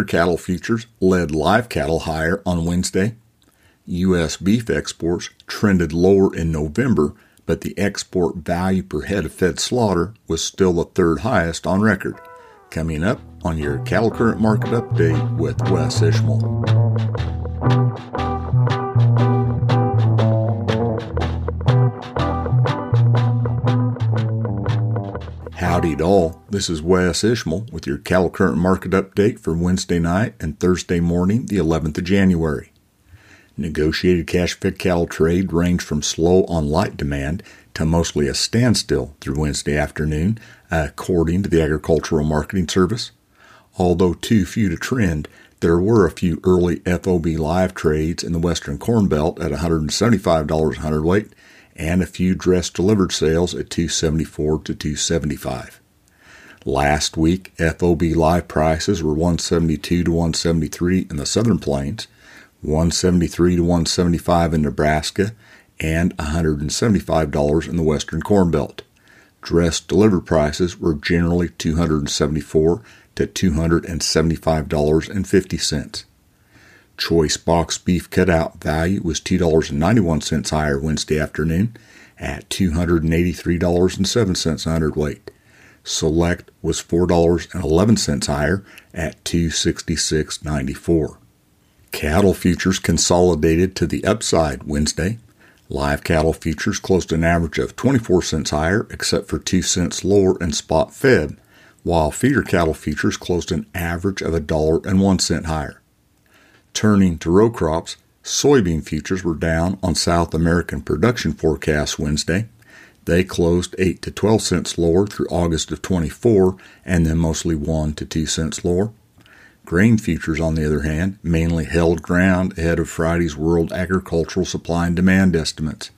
Feeder cattle futures led live cattle higher on Wednesday. U.S. beef exports trended lower in November, but the export value per head of fed slaughter was still the third highest on record. Coming up on your Cattle Current Market Update with Wes Ishmael. Howdy to all. This is Wes Ishmael with your Cattle Current Market Update for Wednesday night and Thursday morning, the 11th of January. Negotiated cash fed cattle trade ranged from slow on light demand to mostly a standstill through Wednesday afternoon, according to the Agricultural Marketing Service. Although too few to trend, there were a few early FOB live trades in the western Corn Belt at $175 a hundredweight, and a few dress-delivered sales at $274 to $275. Last week, FOB live prices were $172 to $173 in the Southern Plains, $173 to $175 in Nebraska, and $175 in the western Corn Belt. Dress-delivered prices were generally $274 to $275.50. Choice box beef cutout value was $2.91 higher Wednesday afternoon at $283.07 a hundredweight. Select was $4.11 higher at $266.94. Cattle futures consolidated to the upside Wednesday. Live cattle futures closed an average of 24 cents higher except for 2 cents lower in spot fed, while feeder cattle futures closed an average of $1.01 higher. Turning to row crops, soybean futures were down on South American production forecasts Wednesday. They closed 8 to 12 cents lower through August of 24 and then mostly 1 to 2 cents lower. Grain futures, on the other hand, mainly held ground ahead of Friday's World Agricultural Supply and Demand Estimates.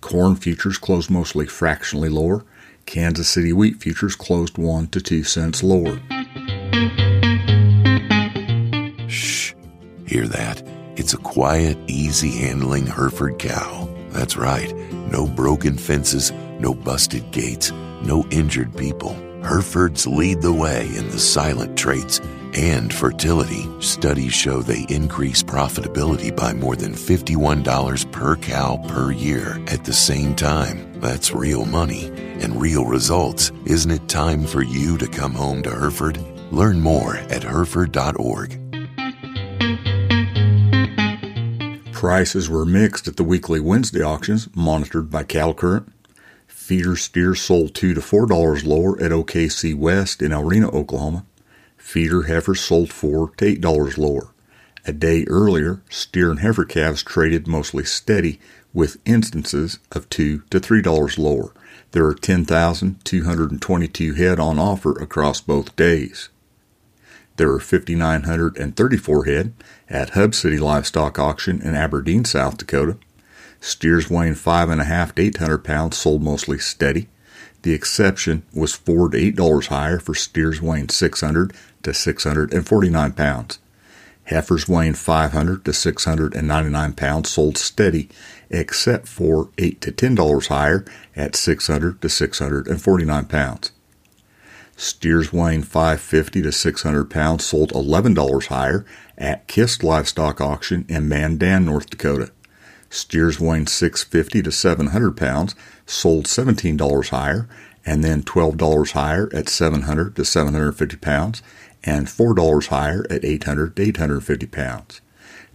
Corn futures closed mostly fractionally lower. Kansas City wheat futures closed 1 to 2 cents lower. Hear that? It's a quiet, easy-handling Hereford cow. That's right. No broken fences, no busted gates, no injured people. Herefords lead the way in the silent traits and fertility. Studies show they increase profitability by more than $51 per cow per year at the same time. That's real money and real results. Isn't it time for you to come home to Hereford? Learn more at hereford.org. Prices were mixed at the weekly Wednesday auctions monitored by Cattle Current. Feeder steers sold $2 to $4 lower at OKC West in El Reno, Oklahoma. Feeder heifers sold $4 to $8 lower. A day earlier, steer and heifer calves traded mostly steady with instances of $2 to $3 lower. There are 10,222 head on offer across both days. There were 5,934 head at Hub City Livestock Auction in Aberdeen, South Dakota. Steers weighing 5.5 to 800 pounds sold mostly steady. The exception was $4 to $8 higher for steers weighing 600 to 649 pounds. Heifers weighing 500 to 699 pounds sold steady, except for $8 to $10 higher at 600 to 649 pounds. Steers weighing 550 to 600 pounds sold $11 higher at Kist Livestock Auction in Mandan, North Dakota. Steers weighing 650 to 700 pounds sold $17 higher and then $12 higher at 700 to 750 pounds and $4 higher at 800 to 850 pounds.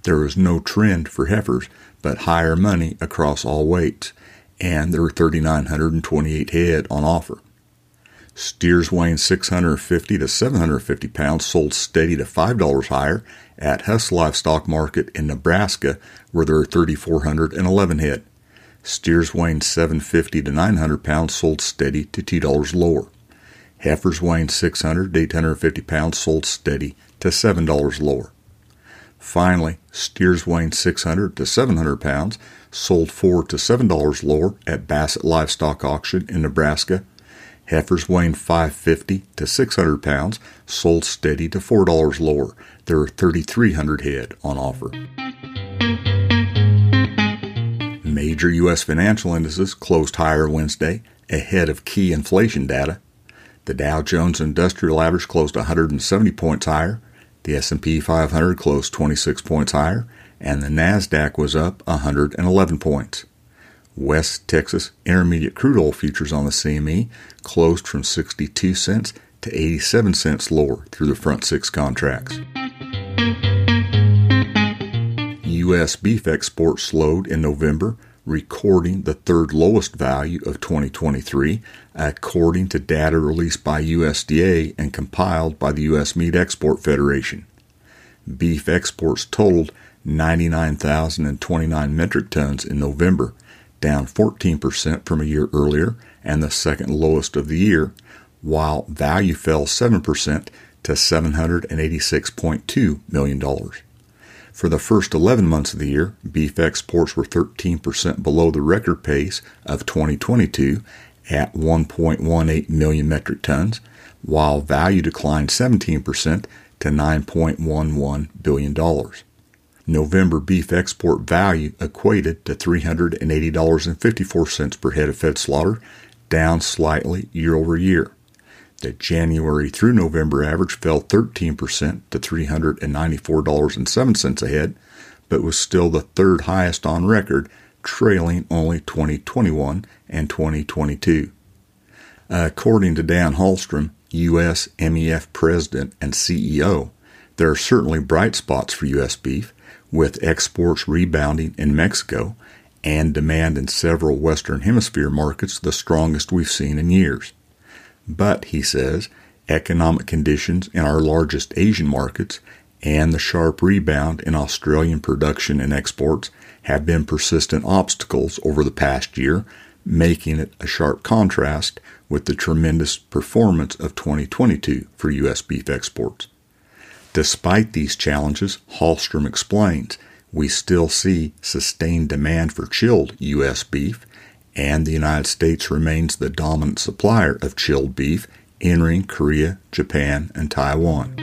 There was no trend for heifers, but higher money across all weights, and there were 3,928 head on offer. Steers weighing 650 to 750 pounds sold steady to $5 higher at Hus Livestock Market in Nebraska, where there are 3,411 head. Steers weighing 750 to 900 pounds sold steady to $2 lower. Heifers weighing 600 to 850 pounds sold steady to $7 lower. Finally, steers weighing 600 to 700 pounds sold $4 to $7 lower at Bassett Livestock Auction in Nebraska. Heifers weighing 550 to 600 pounds sold steady to $4 lower. There are 3,300 head on offer. Major U.S. financial indices closed higher Wednesday ahead of key inflation data. The Dow Jones Industrial Average closed 170 points higher. The S&P 500 closed 26 points higher, and the NASDAQ was up 111 points. West Texas Intermediate crude oil futures on the CME closed from 62 cents to 87 cents lower through the front six contracts. U.S. beef exports slowed in November, recording the third lowest value of 2023, according to data released by USDA and compiled by the U.S. Meat Export Federation. Beef exports totaled 99,029 metric tons in November, down 14% from a year earlier and the second lowest of the year, while value fell 7% to $786.2 million. For the first 11 months of the year, beef exports were 13% below the record pace of 2022 at 1.18 million metric tons, while value declined 17% to $9.11 billion. November beef export value equated to $380.54 per head of fed slaughter, down slightly year over year. The January through November average fell 13% to $394.07 a head, but was still the third highest on record, trailing only 2021 and 2022. According to Dan Hallstrom, U.S. MEF President and CEO, there are certainly bright spots for U.S. beef, with exports rebounding in Mexico and demand in several Western Hemisphere markets the strongest we've seen in years. But, he says, economic conditions in our largest Asian markets and the sharp rebound in Australian production and exports have been persistent obstacles over the past year, making it a sharp contrast with the tremendous performance of 2022 for U.S. beef exports. Despite these challenges, Hallstrom explains, we still see sustained demand for chilled U.S. beef, and the United States remains the dominant supplier of chilled beef, entering Korea, Japan, and Taiwan.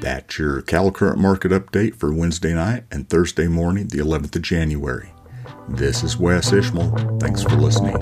That's your cattle current market update for Wednesday night and Thursday morning, the 11th of January. This is Wes Ishmael. Thanks for listening.